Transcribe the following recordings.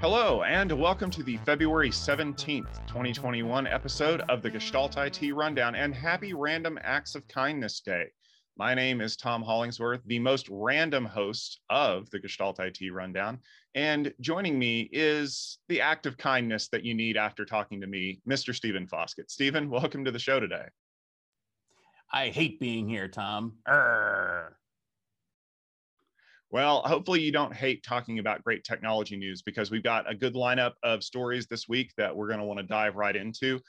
Hello, and welcome to the February 17th, 2021 episode of the Gestalt IT Rundown, and happy Random Acts of Kindness Day. My name is Tom Hollingsworth, the most random host of the Gestalt IT Rundown, and joining me is the act of kindness that you need after talking to me, Mr. Stephen Foskett. Stephen, welcome to the show today. I hate being here, Tom. Urgh. Well, hopefully you don't hate talking about great technology news, because we've got a good lineup of stories this week that we're going to want to dive right into.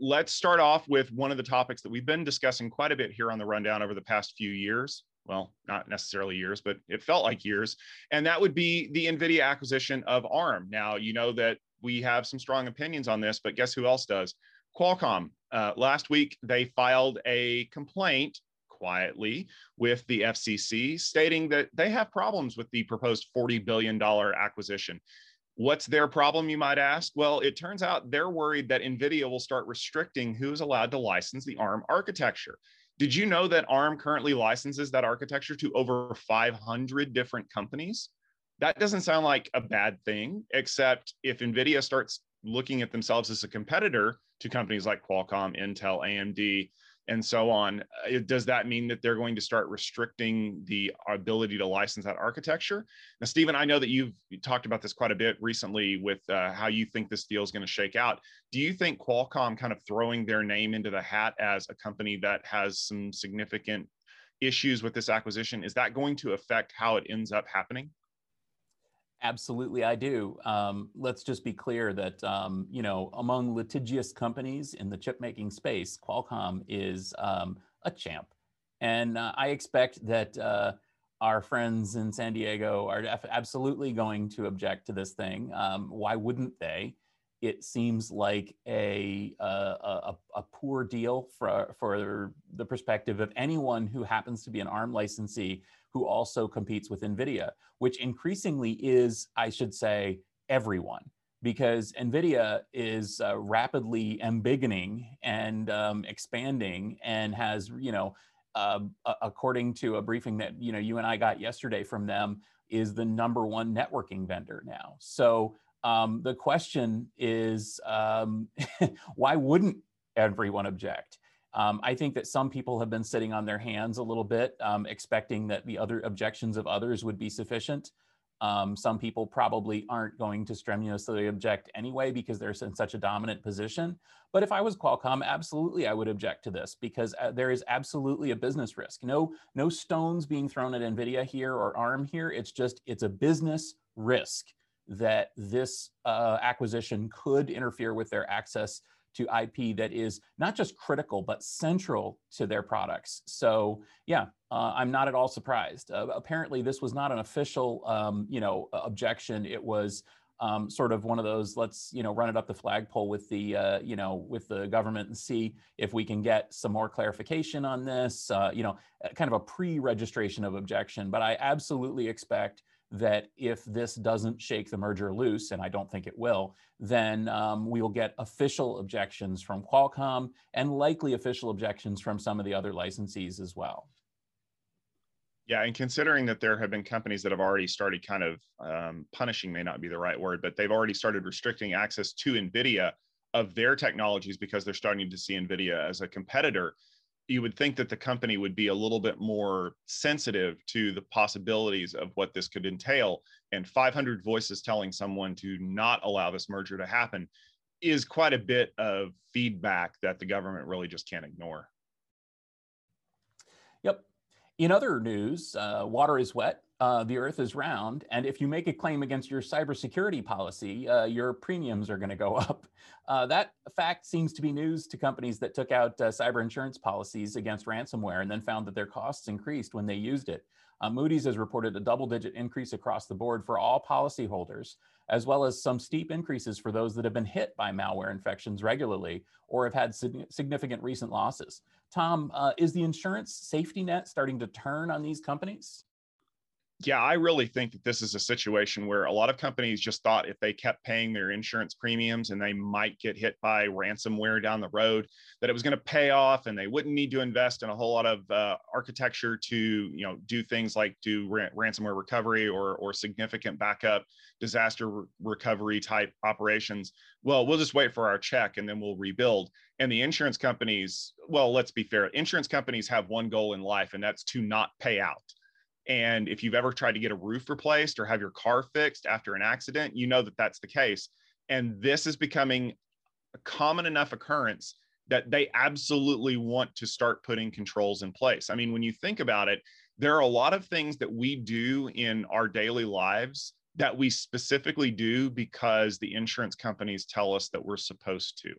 Let's start off with one of the topics that we've been discussing quite a bit here on the Rundown over the past few years. Well, not necessarily years, but it felt like years. And that would be the NVIDIA acquisition of ARM. Now, you know that we have some strong opinions on this, but guess who else does? Qualcomm. Last week, they filed a complaint quietly with the FCC, stating that they have problems with the proposed $40 billion acquisition. What's their problem, you might ask? Well, it turns out they're worried that NVIDIA will start restricting who's allowed to license the ARM architecture. Did you know that ARM currently licenses that architecture to over 500 different companies? That doesn't sound like a bad thing, except if NVIDIA starts looking at themselves as a competitor to companies like Qualcomm, Intel, AMD, and so on, does that mean that they're going to start restricting the ability to license that architecture? Now, Stephen, I know that you've talked about this quite a bit recently with how you think this deal is going to shake out. Do you think Qualcomm kind of throwing their name into the hat as a company that has some significant issues with this acquisition, is that going to affect how it ends up happening? Absolutely, I do. Let's just be clear that, among litigious companies in the chip-making space, Qualcomm is a champ. And I expect that our friends in San Diego are absolutely going to object to this thing. Why wouldn't they? It seems like a poor deal for the perspective of anyone who happens to be an ARM licensee who also competes with NVIDIA, which increasingly is, I should say, everyone, because NVIDIA is rapidly embiggening and expanding, and has, according to a briefing that you and I got yesterday from them, is the #1 networking vendor now. So. The question is, why wouldn't everyone object? I think that some people have been sitting on their hands a little bit, expecting that the other objections of others would be sufficient. Some people probably aren't going to strenuously object anyway, because they're in such a dominant position. But if I was Qualcomm, absolutely, I would object to this, because there is absolutely a business risk. No stones being thrown at NVIDIA here or ARM here. It's a business risk that this acquisition could interfere with their access to IP that is not just critical, but central to their products. So yeah, I'm not at all surprised. Apparently this was not an official objection. It was sort of one of those, let's run it up the flagpole with the with the government and see if we can get some more clarification on this, kind of a pre-registration of objection. But I absolutely expect that if this doesn't shake the merger loose, and I don't think it will, then we will get official objections from Qualcomm, and likely official objections from some of the other licensees as well. Yeah, and considering that there have been companies that have already started kind of punishing, may not be the right word, but they've already started restricting access to NVIDIA of their technologies because they're starting to see NVIDIA as a competitor. You would think that the company would be a little bit more sensitive to the possibilities of what this could entail. And 500 voices telling someone to not allow this merger to happen is quite a bit of feedback that the government really just can't ignore. Yep. In other news, water is wet, the earth is round, and if you make a claim against your cybersecurity policy, your premiums are going to go up. That fact seems to be news to companies that took out cyber insurance policies against ransomware and then found that their costs increased when they used it. Moody's has reported a double-digit increase across the board for all policyholders, as well as some steep increases for those that have been hit by malware infections regularly or have had significant recent losses. Tom, is the insurance safety net starting to turn on these companies? Yeah, I really think that this is a situation where a lot of companies just thought if they kept paying their insurance premiums and they might get hit by ransomware down the road, that it was going to pay off and they wouldn't need to invest in a whole lot of architecture to, you know, do things like do ransomware recovery or significant backup disaster recovery type operations. Well, we'll just wait for our check and then we'll rebuild. And the insurance companies, well, let's be fair, insurance companies have one goal in life, and that's to not pay out. And if you've ever tried to get a roof replaced or have your car fixed after an accident, you know that that's the case. And this is becoming a common enough occurrence that they absolutely want to start putting controls in place. I mean, when you think about it, there are a lot of things that we do in our daily lives that we specifically do because the insurance companies tell us that we're supposed to.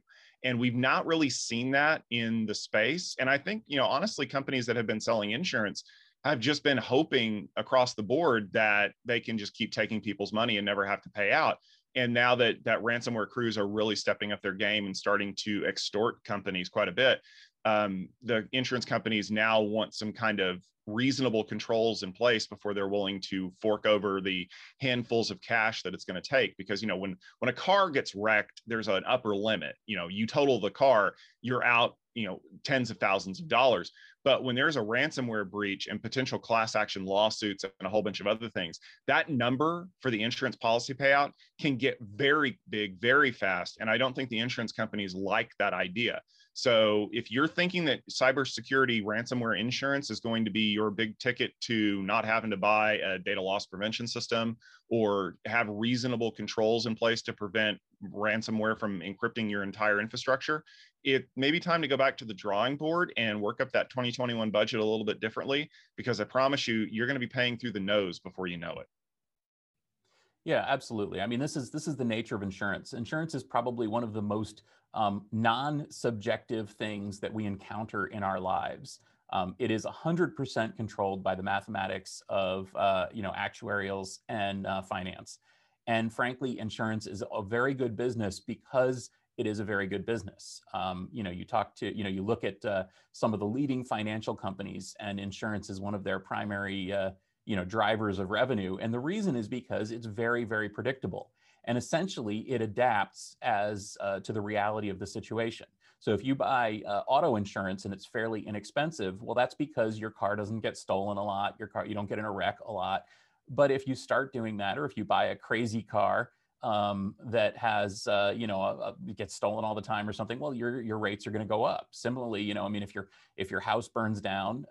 And we've not really seen that in the space. And I think, you know, honestly, companies that have been selling insurance, I've just been hoping across the board that they can just keep taking people's money and never have to pay out. And now that ransomware crews are really stepping up their game and starting to extort companies quite a bit, the insurance companies now want some kind of reasonable controls in place before they're willing to fork over the handfuls of cash that it's going to take. Because, you know, when a car gets wrecked, there's an upper limit. You know, you total the car, you're out, you know, tens of thousands of dollars. But when there's a ransomware breach and potential class action lawsuits and a whole bunch of other things, that number for the insurance policy payout can get very big, very fast. And I don't think the insurance companies like that idea. So if you're thinking that cybersecurity ransomware insurance is going to be your big ticket to not having to buy a data loss prevention system or have reasonable controls in place to prevent ransomware from encrypting your entire infrastructure, it may be time to go back to the drawing board and work up that 2021 budget a little bit differently, because I promise you, you're going to be paying through the nose before you know it. Yeah, absolutely. I mean, this is the nature of insurance. Insurance is probably one of the most non-subjective things that we encounter in our lives. It is 100% controlled by the mathematics of actuarials and finance. And frankly, insurance is a very good business because it is a very good business. You look at some of the leading financial companies, and insurance is one of their primary, drivers of revenue. And the reason is because it's very, very predictable. And essentially, it adapts as to the reality of the situation. So if you buy auto insurance and it's fairly inexpensive, well, that's because your car doesn't get stolen a lot. You don't get in a wreck a lot. But if you start doing that, or if you buy a crazy car that has, gets stolen all the time or something, well, your rates are going to go up. Similarly, if your house burns down,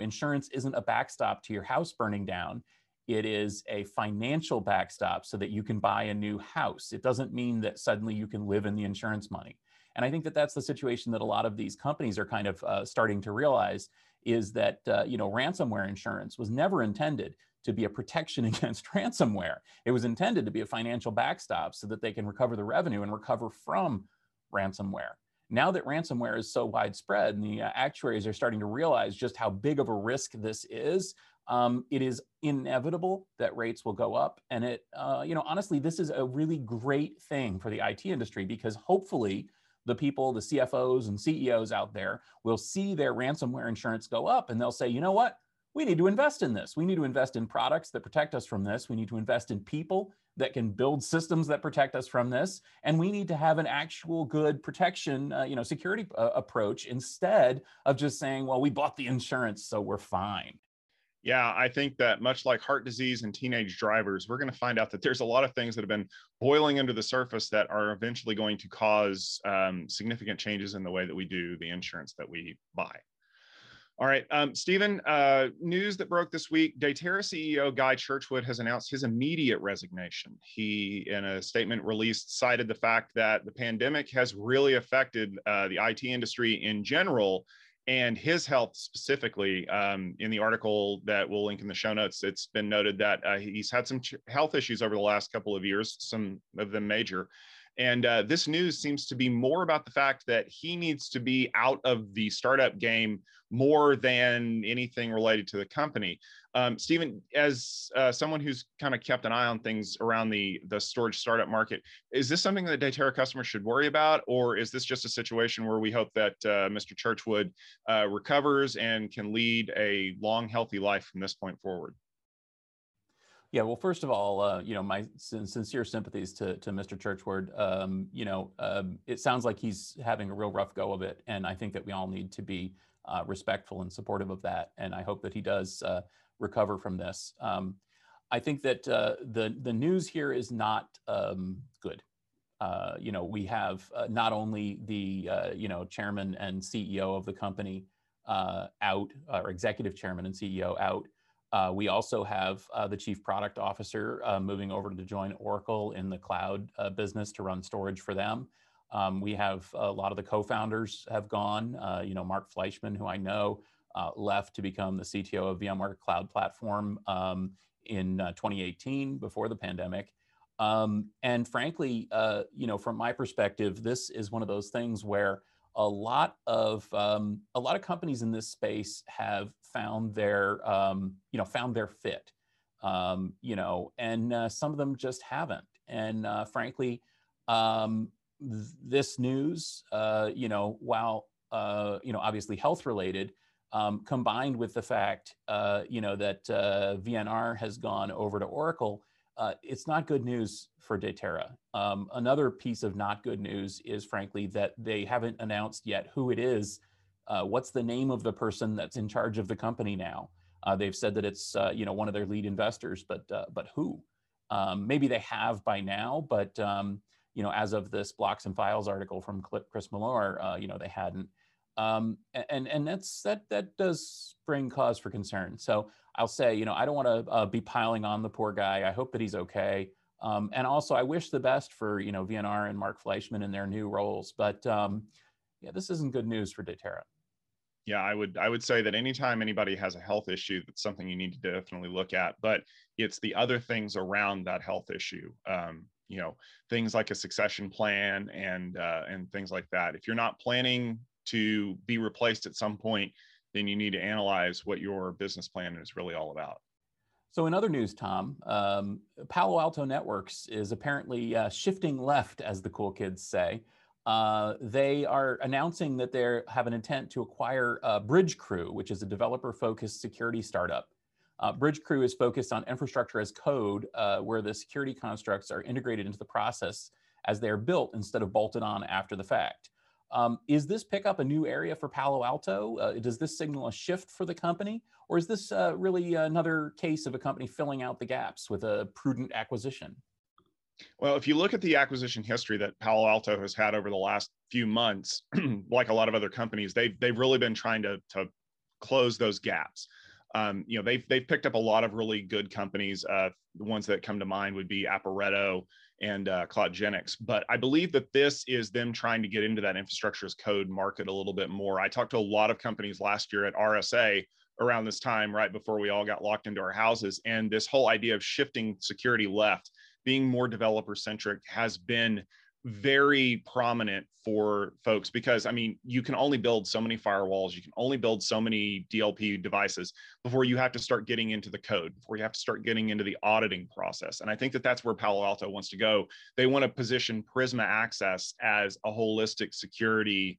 insurance isn't a backstop to your house burning down. It is a financial backstop so that you can buy a new house. It doesn't mean that suddenly you can live in the insurance money. And I think that that's the situation that a lot of these companies are kind of starting to realize, is that, ransomware insurance was never intended to be a protection against ransomware. It was intended to be a financial backstop so that they can recover the revenue and recover from ransomware. Now that ransomware is so widespread and the actuaries are starting to realize just how big of a risk this is, it is inevitable that rates will go up. And it, honestly, this is a really great thing for the IT industry, because hopefully the people, the CFOs and CEOs out there, will see their ransomware insurance go up and they'll say, you know what? We need to invest in this. We need to invest in products that protect us from this. We need to invest in people that can build systems that protect us from this. And we need to have an actual good protection, security approach, instead of just saying, well, we bought the insurance, so we're fine. Yeah, I think that much like heart disease and teenage drivers, we're going to find out that there's a lot of things that have been boiling under the surface that are eventually going to cause significant changes in the way that we do the insurance that we buy. All right, Stephen, news that broke this week, Datera CEO Guy Churchward has announced his immediate resignation. He, in a statement released, cited the fact that the pandemic has really affected the IT industry in general and his health specifically. In the article that we'll link in the show notes, it's been noted that he's had some health issues over the last couple of years, some of them major. And this news seems to be more about the fact that he needs to be out of the startup game more than anything related to the company. Stephen, as someone who's kind of kept an eye on things around the storage startup market, is this something that Datera customers should worry about? Or is this just a situation where we hope that Mr. Churchward recovers and can lead a long, healthy life from this point forward? Yeah, well, first of all, my sincere sympathies to Mr. Churchward. It sounds like he's having a real rough go of it, and I think that we all need to be respectful and supportive of that. And I hope that he does recover from this. I think that the news here is not good. We have not only the chairman and CEO of the company out, or executive chairman and CEO out. We also have the chief product officer moving over to join Oracle in the cloud business to run storage for them. We have a lot of the co-founders have gone. Mark Fleischman, who I know, left to become the CTO of VMware Cloud Platform in 2018 before the pandemic. And frankly, from my perspective, this is one of those things where a lot of companies in this space have found their fit, and some of them just haven't. And frankly, this news, while obviously health related, combined with the fact that VNR has gone over to Oracle, it's not good news for Datera. Another piece of not good news is, frankly, that they haven't announced yet who it is. What's the name of the person that's in charge of the company now? They've said that it's one of their lead investors, but who? Maybe they have by now, but as of this Blocks and Files article from Chris Mellor, they hadn't. And that does bring cause for concern. So I'll say, I don't want to be piling on the poor guy. I hope that he's okay. And also I wish the best for, VNR and Mark Fleischman in their new roles, but this isn't good news for Datera. Yeah, I would say that anytime anybody has a health issue, that's something you need to definitely look at, but it's the other things around that health issue. Things like a succession plan and things like that. If you're not planning to be replaced at some point, then you need to analyze what your business plan is really all about. So in other news, Tom, Palo Alto Networks is apparently shifting left, as the cool kids say. They are announcing that they have an intent to acquire Bridgecrew, which is a developer-focused security startup. Bridgecrew is focused on infrastructure as code, where the security constructs are integrated into the process as they are built instead of bolted on after the fact. Is this pickup a new area for Palo Alto? Does this signal a shift for the company? Or is this really another case of a company filling out the gaps with a prudent acquisition? Well, if you look at the acquisition history that Palo Alto has had over the last few months, like a lot of other companies, they've really been trying to close those gaps. They've picked up a lot of really good companies. The ones that come to mind would be Aporeto and CloudGenix. But I believe that this is them trying to get into that infrastructure as code market a little bit more. I talked to a lot of companies last year at RSA around this time, right before we all got locked into our houses. And this whole idea of shifting security left, being more developer-centric, has been very prominent for folks because, you can only build so many firewalls, you can only build so many DLP devices before you have to start getting into the code, before you have to start getting into the auditing process. And I think that that's where Palo Alto wants to go. They want to position Prisma Access as a holistic security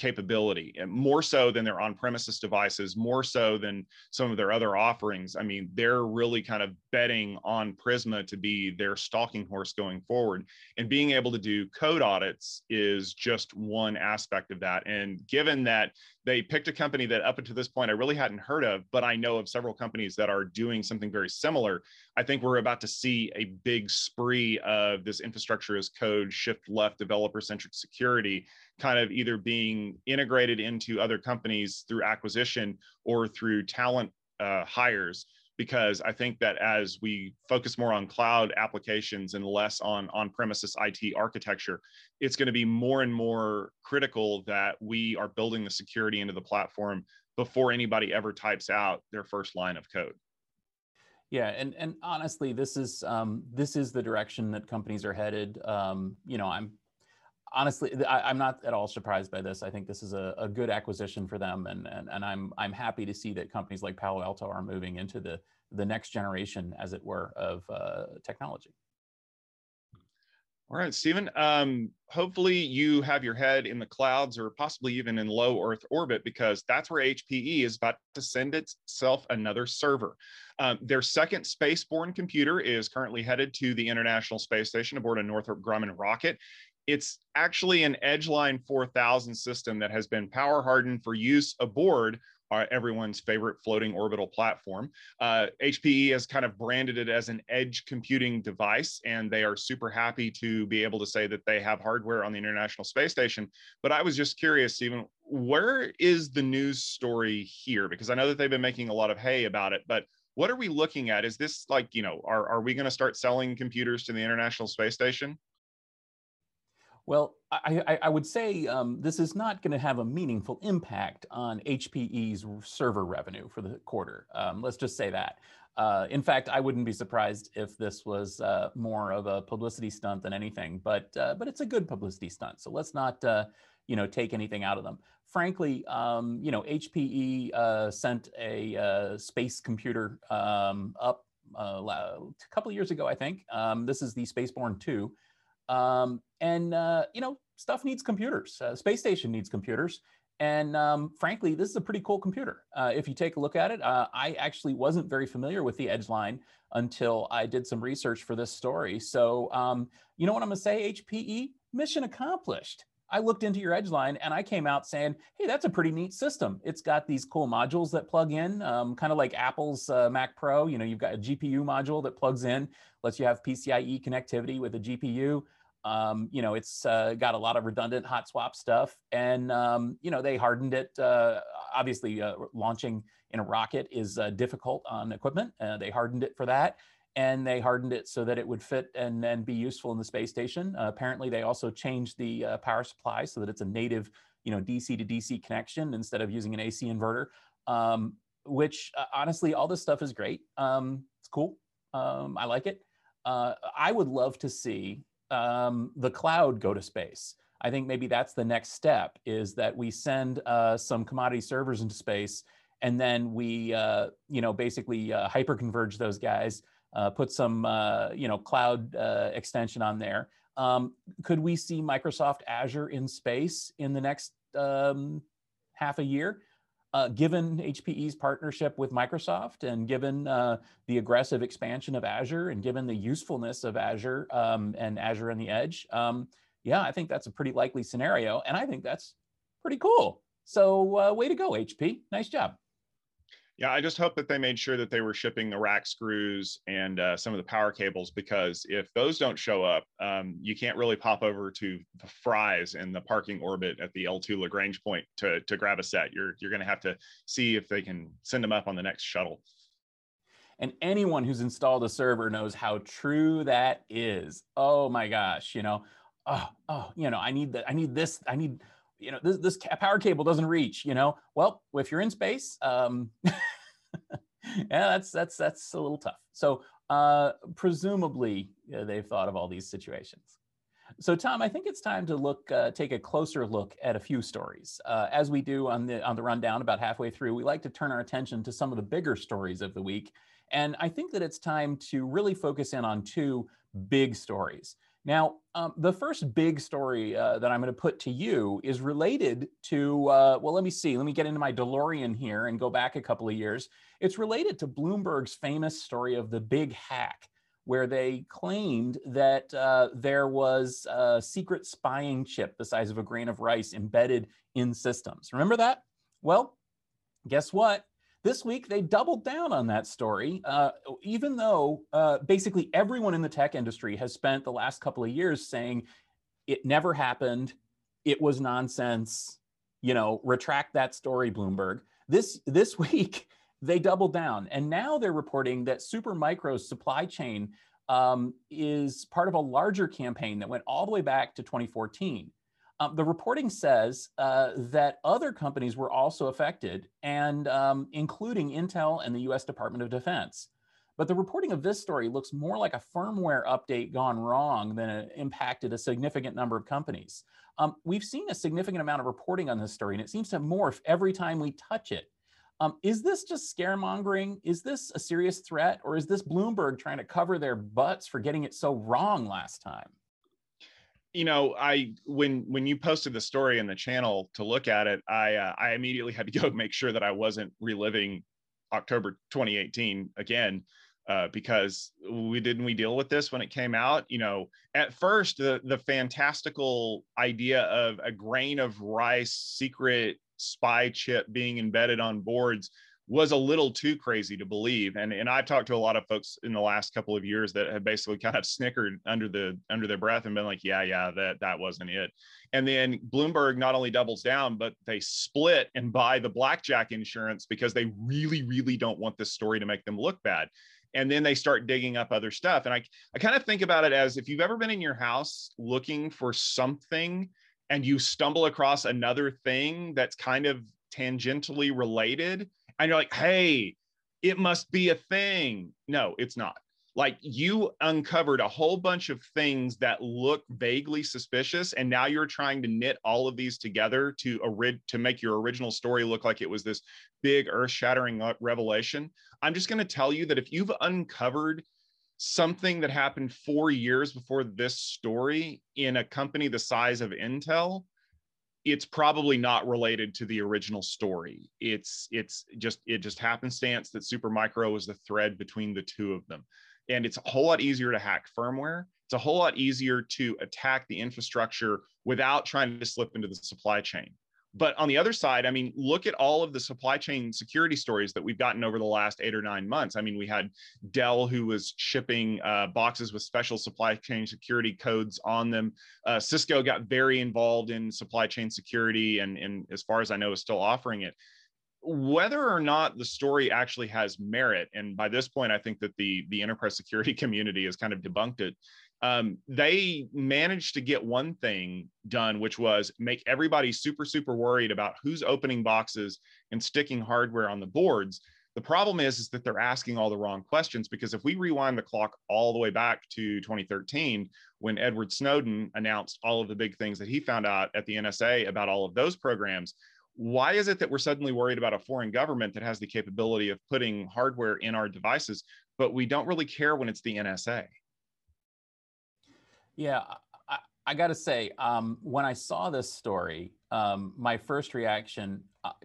capability, and more so than their on-premises devices, more so than some of their other offerings. They're really kind of betting on Prisma to be their stalking horse going forward. And being able to do code audits is just one aspect of that. And given that they picked a company that up until this point I really hadn't heard of, but I know of several companies that are doing something very similar, I think we're about to see a big spree of this infrastructure as code, shift left, developer-centric security kind of either being integrated into other companies through acquisition or through talent hires, because I think that as we focus more on cloud applications and less on on-premises IT architecture, it's going to be more and more critical that we are building the security into the platform before anybody ever types out their first line of code. Yeah, and honestly, this is the direction that companies are headed. I'm not at all surprised by this. I think this is a good acquisition for them, and I'm happy to see that companies like Palo Alto are moving into the next generation, as it were, of technology. All right, Stephen, hopefully you have your head in the clouds or possibly even in low Earth orbit, because that's where HPE is about to send itself another server. Their second spaceborne computer is currently headed to the International Space Station aboard a Northrop Grumman rocket. It's actually an Edgeline 4000 system that has been power hardened for use aboard everyone's favorite floating orbital platform. HPE has kind of branded it as an edge computing device, and they are super happy to be able to say that they have hardware on the International Space Station. But I was just curious, Stephen, where is the news story here? Because I know that they've been making a lot of hay about it, but what are we looking at? Is this like, you know, are we going to start selling computers to the International Space Station? Well, I would say this is not going to have a meaningful impact on HPE's server revenue for the quarter. Let's just say that. In fact, I wouldn't be surprised if this was more of a publicity stunt than anything. But it's a good publicity stunt, so let's not you know, take anything out of them. Frankly, you know, HPE sent a space computer up a couple of years ago, I think. This is the Spaceborne 2. You know, stuff needs computers. Space station needs computers. And frankly, this is a pretty cool computer. If you take a look at it, I actually wasn't very familiar with the Edgeline until I did some research for this story. So, you know what I'm gonna say, HPE? Mission accomplished. I looked into your Edgeline and I came out saying, hey, that's a pretty neat system. It's got these cool modules that plug in, kind of like Apple's Mac Pro. You know, you've got a GPU module that plugs in, lets you have PCIe connectivity with a GPU. You know, it's got a lot of redundant hot swap stuff. And, you know, they hardened it. Obviously, launching in a rocket is difficult on equipment. They hardened it for that. And they hardened it so that it would fit and be useful in the space station. Apparently, they also changed the power supply so that it's a native, you know, DC to DC connection instead of using an AC inverter, which honestly, all this stuff is great. It's cool. I like it. I would love to see the cloud go to space. I think maybe that's the next step, is that we send some commodity servers into space, and then we, you know, basically hyperconverge those guys. Put some, you know, cloud extension on there. Could we see Microsoft Azure in space in the next half a year? Given HPE's partnership with Microsoft, and given the aggressive expansion of Azure, and given the usefulness of Azure and Azure on the edge, yeah, I think that's a pretty likely scenario, and I think that's pretty cool. So way to go, HP. Nice job. Yeah, I just hope that they made sure that they were shipping the rack screws and some of the power cables, because if those don't show up, you can't really pop over to the Fry's in the parking orbit at the L2 Lagrange point to grab a set. You're going to have to see if they can send them up on the next shuttle. And anyone who's installed a server knows how true that is. Oh my gosh, you know, oh, you know, I need that. I need this. I need. You know, this power cable doesn't reach, you know? Well, if you're in space, yeah, that's a little tough. So presumably they've thought of all these situations. So Tom, I think it's time to look, take a closer look at a few stories. As we do on the rundown about halfway through, we like to turn our attention to some of the bigger stories of the week. And I think that it's time to really focus in on two big stories. Now, the first big story that I'm going to put to you is related to, well, let me see, let me get into my DeLorean here and go back a couple of years. It's related to Bloomberg's famous story of the big hack, where they claimed that there was a secret spying chip the size of a grain of rice embedded in systems. Remember that? Well, guess what? This week, they doubled down on that story, even though basically everyone in the tech industry has spent the last couple of years saying it never happened, it was nonsense, you know, retract that story, Bloomberg. This week, they doubled down, and now they're reporting that Supermicro's supply chain is part of a larger campaign that went all the way back to 2014. The reporting says that other companies were also affected, and including Intel and the U.S. Department of Defense. But the reporting of this story looks more like a firmware update gone wrong than it impacted a significant number of companies. We've seen a significant amount of reporting on this story, and it seems to morph every time we touch it. Is this just scaremongering? Is this a serious threat? Or is this Bloomberg trying to cover their butts for getting it so wrong last time? you know, when you posted the story in the channel to look at it, I immediately had to go make sure that I wasn't reliving October 2018 again, because we deal with this when it came out. You know, at first the fantastical idea of a grain of rice secret spy chip being embedded on boards was a little too crazy to believe. And I've talked to a lot of folks in the last couple of years that have basically kind of snickered under their breath and been like, yeah, that wasn't it. And then Bloomberg not only doubles down, but they split and buy the blackjack insurance because they really, really don't want this story to make them look bad. And then they start digging up other stuff. And I kind of think about it as, if you've ever been in your house looking for something and you stumble across another thing that's kind of tangentially related, and you're like, hey, it must be a thing. No, it's not. Like, you uncovered a whole bunch of things that look vaguely suspicious, and now you're trying to knit all of these together to make your original story look like it was this big earth-shattering revelation. I'm just going to tell you that if you've uncovered something that happened 4 years before this story in a company the size of Intel, it's probably not related to the original story. It just happenstance that Supermicro was the thread between the two of them. And it's a whole lot easier to hack firmware. It's a whole lot easier to attack the infrastructure without trying to slip into the supply chain. But on the other side, I mean, look at all of the supply chain security stories that we've gotten over the last 8 or 9 months. I mean, we had Dell, who was shipping boxes with special supply chain security codes on them. Cisco got very involved in supply chain security and as far as I know, is still offering it. Whether or not the story actually has merit, and by this point, I think that the enterprise security community has kind of debunked it. They managed to get one thing done, which was make everybody super, super worried about who's opening boxes and sticking hardware on the boards. The problem is that they're asking all the wrong questions, because if we rewind the clock all the way back to 2013, when Edward Snowden announced all of the big things that he found out at the NSA about all of those programs, why is it that we're suddenly worried about a foreign government that has the capability of putting hardware in our devices, but we don't really care when it's the NSA? Yeah, I got to say, when I saw this story, my first reaction,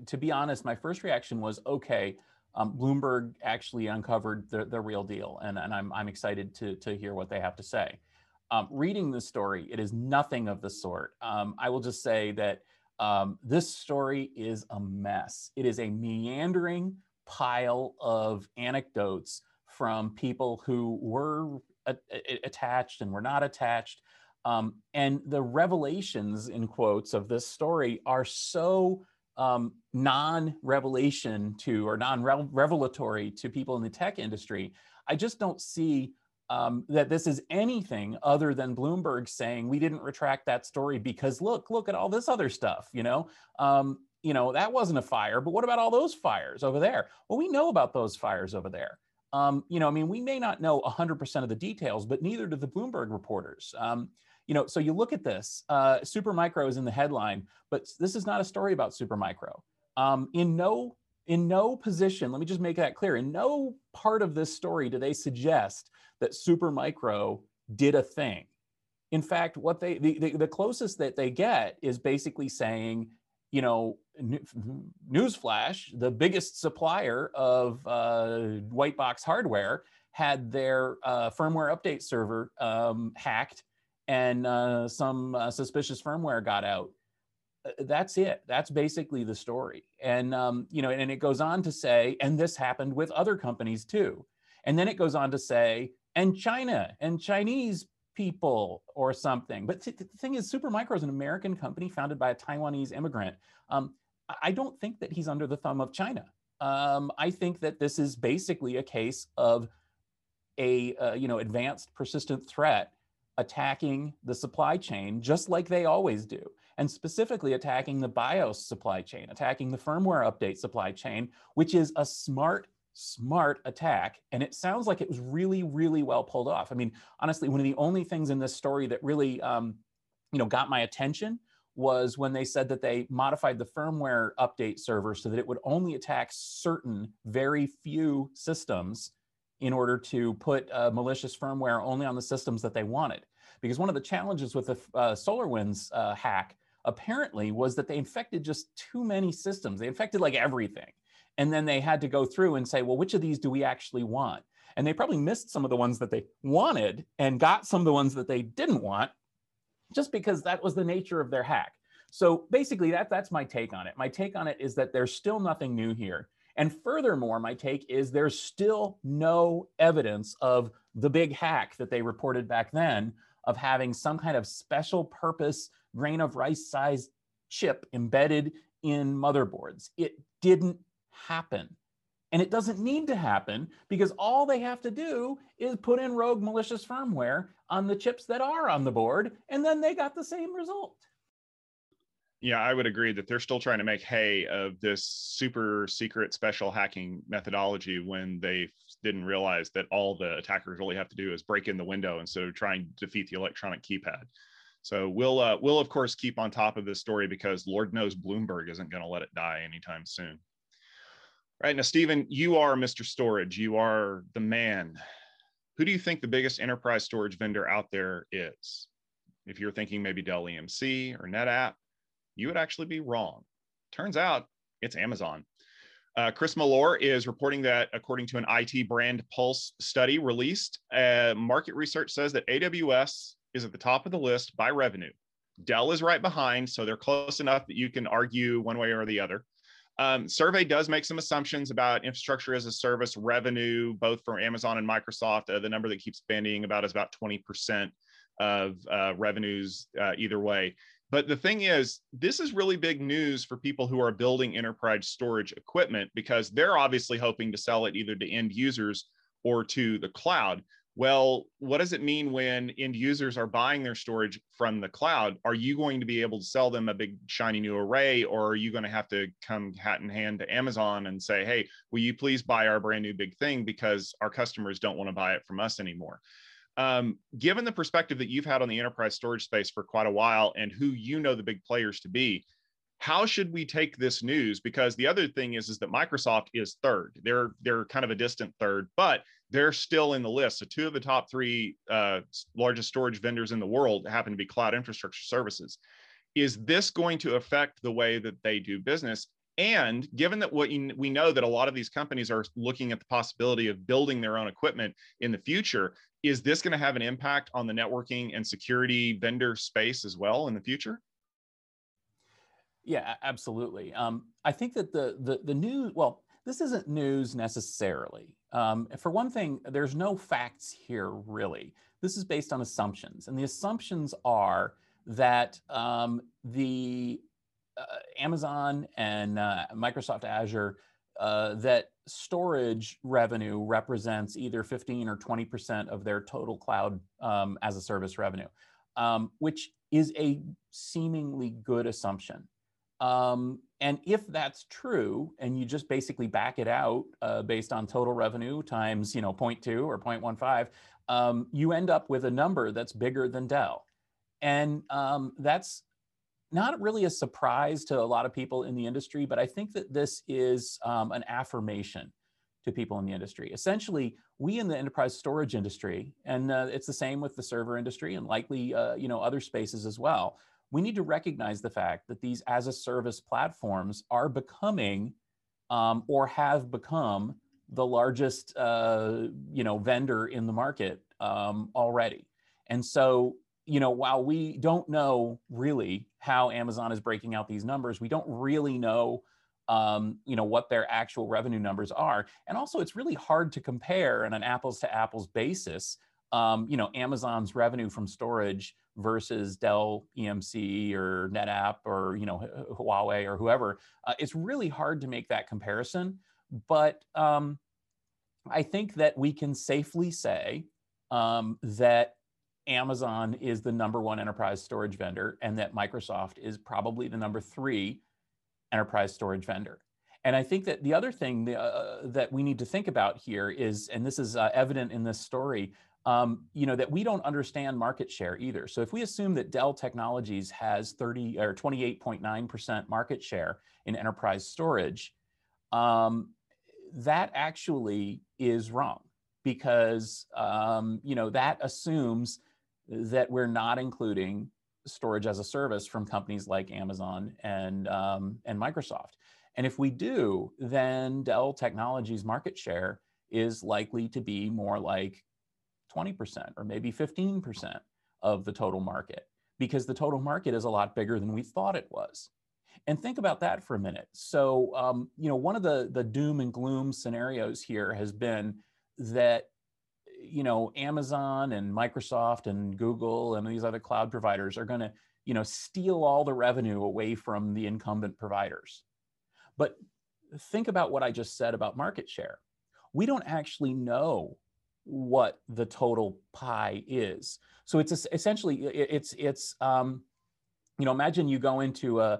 to be honest, my first reaction was, okay, Bloomberg actually uncovered the real deal, and I'm excited to hear what they have to say. Reading this story, it is nothing of the sort. I will just say that this story is a mess. It is a meandering pile of anecdotes from people who were attached and were not attached. And the revelations, in quotes, of this story are so non-revelation to, or non-revelatory to people in the tech industry. I just don't see that this is anything other than Bloomberg saying, we didn't retract that story because look at all this other stuff, you know? That wasn't a fire, but what about all those fires over there? Well, we know about those fires over there. We may not know 100% of the details, but neither do the Bloomberg reporters. So you look at this, Supermicro is in the headline, but this is not a story about Supermicro. In no position, let me just make that clear, in no part of this story do they suggest that Supermicro did a thing. In fact, what the closest that they get is basically saying, you know, newsflash, the biggest supplier of white box hardware had their firmware update server hacked, and some suspicious firmware got out. That's it. That's basically the story. And, and it goes on to say, and this happened with other companies too. And then it goes on to say, and China and Chinese people or something. But the thing is, Supermicro is an American company founded by a Taiwanese immigrant. I don't think that he's under the thumb of China. I think that this is basically a case of a advanced persistent threat attacking the supply chain, just like they always do, and specifically attacking the BIOS supply chain, attacking the firmware update supply chain, which is a smart attack. And it sounds like it was really, really well pulled off. I mean, honestly, one of the only things in this story that really, got my attention was when they said that they modified the firmware update server so that it would only attack certain very few systems in order to put malicious firmware only on the systems that they wanted. because one of the challenges with the SolarWinds hack apparently was that they infected just too many systems. They infected like everything. And then they had to go through and say, well, which of these do we actually want? And they probably missed some of the ones that they wanted and got some of the ones that they didn't want, just because that was the nature of their hack. So basically that's my take on it. My take on it is that there's still nothing new here. And furthermore, my take is there's still no evidence of the big hack that they reported back then of having some kind of special purpose grain of rice sized chip embedded in motherboards. It didn't happen. And it doesn't need to happen, because all they have to do is put in rogue malicious firmware on the chips that are on the board, and then they got the same result. Yeah, I would agree that they're still trying to make hay of this super secret special hacking methodology when they didn't realize that all the attackers really have to do is break in the window instead of trying to defeat the electronic keypad. So we'll of course keep on top of this story, because Lord knows Bloomberg isn't going to let it die anytime soon. All right, now, Stephen, you are Mr. Storage. You are the man. Who do you think the biggest enterprise storage vendor out there is? If you're thinking maybe Dell EMC or NetApp, you would actually be wrong. Turns out it's Amazon. Chris Mellor is reporting that, according to an IT Brand Pulse study released, market research says that AWS is at the top of the list by revenue. Dell is right behind, so they're close enough that you can argue one way or the other. Survey does make some assumptions about infrastructure as a service revenue, both from Amazon and Microsoft. The number that keeps banding about is about 20% of revenues either way. But the thing is, this is really big news for people who are building enterprise storage equipment, because they're obviously hoping to sell it either to end users or to the cloud. Well, what does it mean when end users are buying their storage from the cloud? Are you going to be able to sell them a big shiny new array, or are you going to have to come hat in hand to Amazon and say, hey, will you please buy our brand new big thing because our customers don't want to buy it from us anymore? Given the perspective that you've had on the enterprise storage space for quite a while and who you know the big players to be, how should we take this news? Because the other thing is that Microsoft is third. They're kind of a distant third, but they're still in the list. So two of the top three largest storage vendors in the world happen to be cloud infrastructure services. Is this going to affect the way that they do business? And given that we know that a lot of these companies are looking at the possibility of building their own equipment in the future, is this going to have an impact on the networking and security vendor space as well in the future? Yeah, absolutely. I think that the news, well, this isn't news necessarily. For one thing, there's no facts here really. This is based on assumptions. And the assumptions are that Amazon and Microsoft Azure, that storage revenue represents either 15 or 20% of their total cloud as a service revenue, which is a seemingly good assumption. And if that's true, and you just basically back it out based on total revenue times 0.2 or 0.15, you end up with a number that's bigger than Dell. And that's not really a surprise to a lot of people in the industry, but I think that this is an affirmation to people in the industry. Essentially, we in the enterprise storage industry, and it's the same with the server industry and likely other spaces as well, we need to recognize the fact that these as-a-service platforms are becoming or have become the largest vendor in the market already. And so while we don't know really how Amazon is breaking out these numbers, we don't really know what their actual revenue numbers are. And also, it's really hard to compare on an apples-to-apples basis Amazon's revenue from storage versus Dell EMC or NetApp or Huawei or whoever. It's really hard to make that comparison, but I think that we can safely say that Amazon is the #1 enterprise storage vendor and that Microsoft is probably the #3 enterprise storage vendor. And I think that the other thing that we need to think about here is, and this is evident in this story, that we don't understand market share either. So if we assume that Dell Technologies has 30 or 28.9% market share in enterprise storage, that actually is wrong, because that assumes that we're not including storage as a service from companies like Amazon and Microsoft. And if we do, then Dell Technologies' market share is likely to be more like 20% or maybe 15% of the total market, because the total market is a lot bigger than we thought it was. And think about that for a minute. So, you know, one of the doom and gloom scenarios here has been that, you know, Amazon and Microsoft and Google and these other cloud providers are going to, you know, steal all the revenue away from the incumbent providers. But think about what I just said about market share. We don't actually know what the total pie is. So it's essentially, you know, imagine you go into a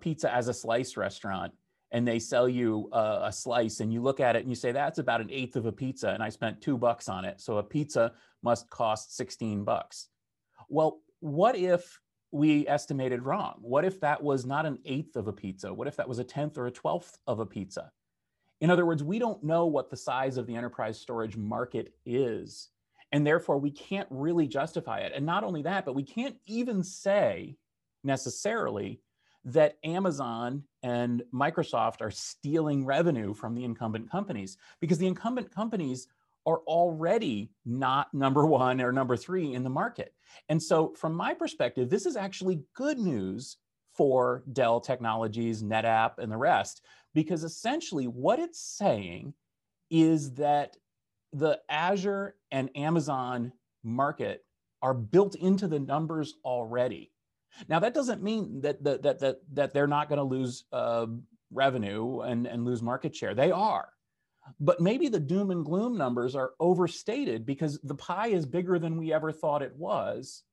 pizza as a slice restaurant and they sell you a slice and you look at it and you say, that's about an eighth of a pizza and I spent $2 on it. So a pizza must cost 16 bucks. Well, what if we estimated wrong? What if that was not an eighth of a pizza? What if that was a 10th or a 12th of a pizza? In other words, we don't know what the size of the enterprise storage market is, and therefore we can't really justify it. And not only that, but we can't even say necessarily that Amazon and Microsoft are stealing revenue from the incumbent companies, because the incumbent companies are already not number one or number three in the market. And so from my perspective, this is actually good news for Dell Technologies, NetApp, and the rest, because essentially what it's saying is that the Azure and Amazon market are built into the numbers already. Now, that doesn't mean that they're not going to lose revenue and lose market share. They are. But maybe the doom and gloom numbers are overstated because the pie is bigger than we ever thought it was.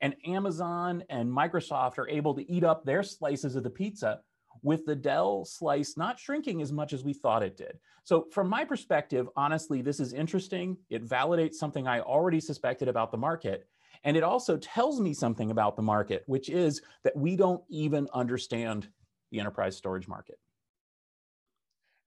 And Amazon and Microsoft are able to eat up their slices of the pizza with the Dell slice not shrinking as much as we thought it did. So from my perspective, honestly, this is interesting. It validates something I already suspected about the market. And it also tells me something about the market, which is that we don't even understand the enterprise storage market.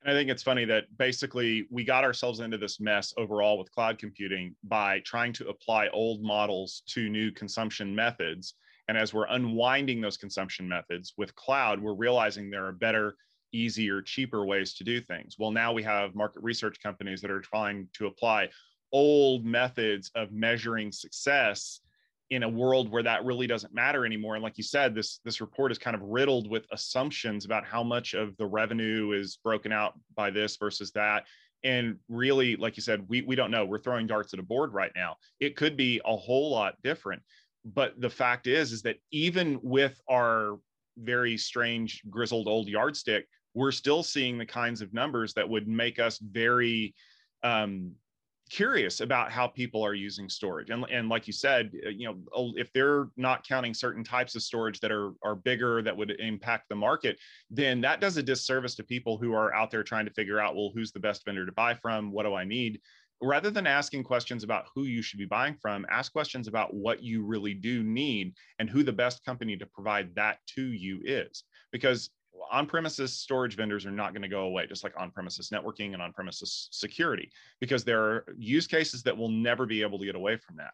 And I think it's funny that basically we got ourselves into this mess overall with cloud computing by trying to apply old models to new consumption methods. And as we're unwinding those consumption methods with cloud, we're realizing there are better, easier, cheaper ways to do things. Well, now we have market research companies that are trying to apply old methods of measuring success in a world where that really doesn't matter anymore. And like you said, this report is kind of riddled with assumptions about how much of the revenue is broken out by this versus that. And really, like you said, we don't know. We're throwing darts at a board right now. It could be a whole lot different. But the fact is that even with our very strange, grizzled old yardstick, we're still seeing the kinds of numbers that would make us very curious about how people are using storage. And like you said, you know, if they're not counting certain types of storage that are bigger, that would impact the market, then that does a disservice to people who are out there trying to figure out, well, who's the best vendor to buy from? What do I need? Rather than asking questions about who you should be buying from, ask questions about what you really do need and who the best company to provide that to you is. Because on-premises storage vendors are not going to go away, just like on-premises networking and on-premises security, because there are use cases that will never be able to get away from that.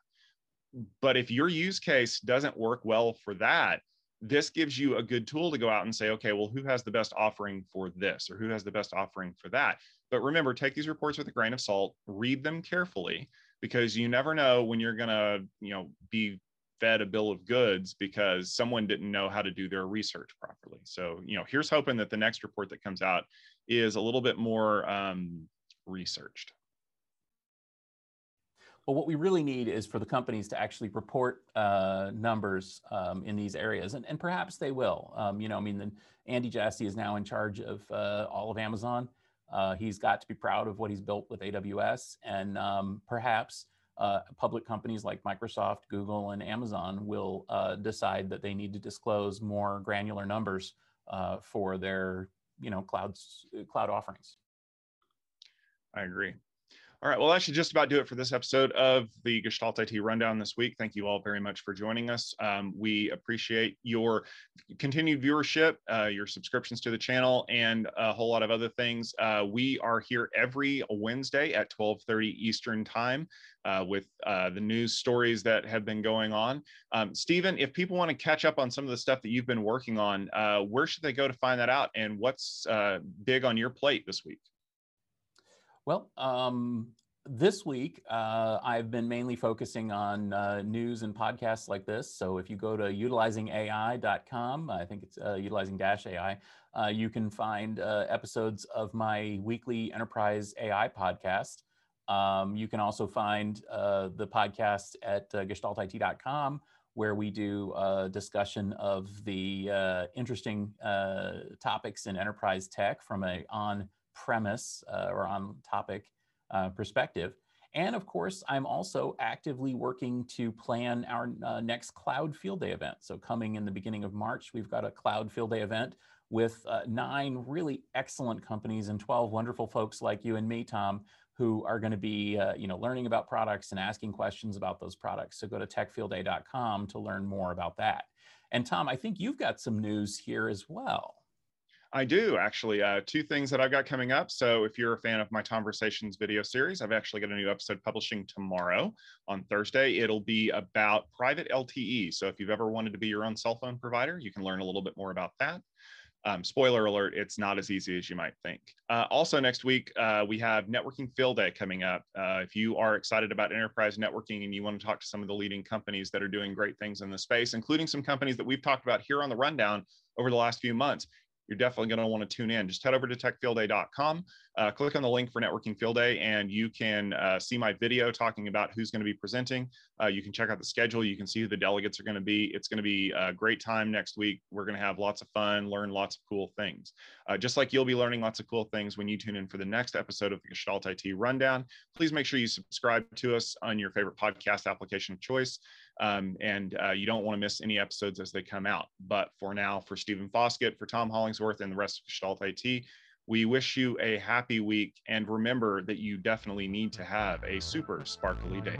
But if your use case doesn't work well for that, this gives you a good tool to go out and say, okay, well, who has the best offering for this or who has the best offering for that? But remember, take these reports with a grain of salt, read them carefully, because you never know when you're going to, you know, be fed a bill of goods because someone didn't know how to do their research properly. So, you know, here's hoping that the next report that comes out is a little bit more researched. Well, what we really need is for the companies to actually report numbers in these areas, and perhaps they will. You know, I mean, Andy Jassy is now in charge of all of Amazon. He's got to be proud of what he's built with AWS, and perhaps public companies like Microsoft, Google, and Amazon will decide that they need to disclose more granular numbers for their, you know, cloud offerings. I agree. All right, well, that should just about do it for this episode of the Gestalt IT Rundown this week. Thank you all very much for joining us. We appreciate your continued viewership, your subscriptions to the channel, and a whole lot of other things. We are here every Wednesday at 12:30 Eastern Time with the news stories that have been going on. Stephen, if people want to catch up on some of the stuff that you've been working on, where should they go to find that out? And what's big on your plate this week? Well, this week, I've been mainly focusing on news and podcasts like this. So if you go to utilizingai.com, I think it's utilizing-ai, you can find episodes of my weekly enterprise AI podcast. You can also find the podcast at gestaltit.com, where we do a discussion of the interesting topics in enterprise tech from a on-premise or on-topic perspective. And of course, I'm also actively working to plan our next Cloud Field Day event. So coming in the beginning of March, we've got a Cloud Field Day event with 9 really excellent companies and 12 wonderful folks like you and me, Tom, who are going to be learning about products and asking questions about those products. So go to techfieldday.com to learn more about that. And Tom, I think you've got some news here as well. I do, actually. 2 things that I've got coming up. So if you're a fan of my Conversations video series, I've actually got a new episode publishing tomorrow on Thursday. It'll be about private LTE. So if you've ever wanted to be your own cell phone provider, you can learn a little bit more about that. Spoiler alert, it's not as easy as you might think. Also next week, we have Networking Field Day coming up. If you are excited about enterprise networking and you want to talk to some of the leading companies that are doing great things in the space, including some companies that we've talked about here on the Rundown over the last few months, you're definitely going to want to tune in. Just head over to techfieldday.com, click on the link for Networking Field Day, and you can see my video talking about who's going to be presenting. You can check out the schedule. You can see who the delegates are going to be. It's going to be a great time next week. We're going to have lots of fun, learn lots of cool things. Just like you'll be learning lots of cool things when you tune in for the next episode of the Gestalt IT Rundown. Please make sure you subscribe to us on your favorite podcast application of choice. And you don't want to miss any episodes as they come out. But for now, for Stephen Foskett, for Tom Hollingsworth, and the rest of Gestalt IT, we wish you a happy week. And remember that you definitely need to have a super sparkly day.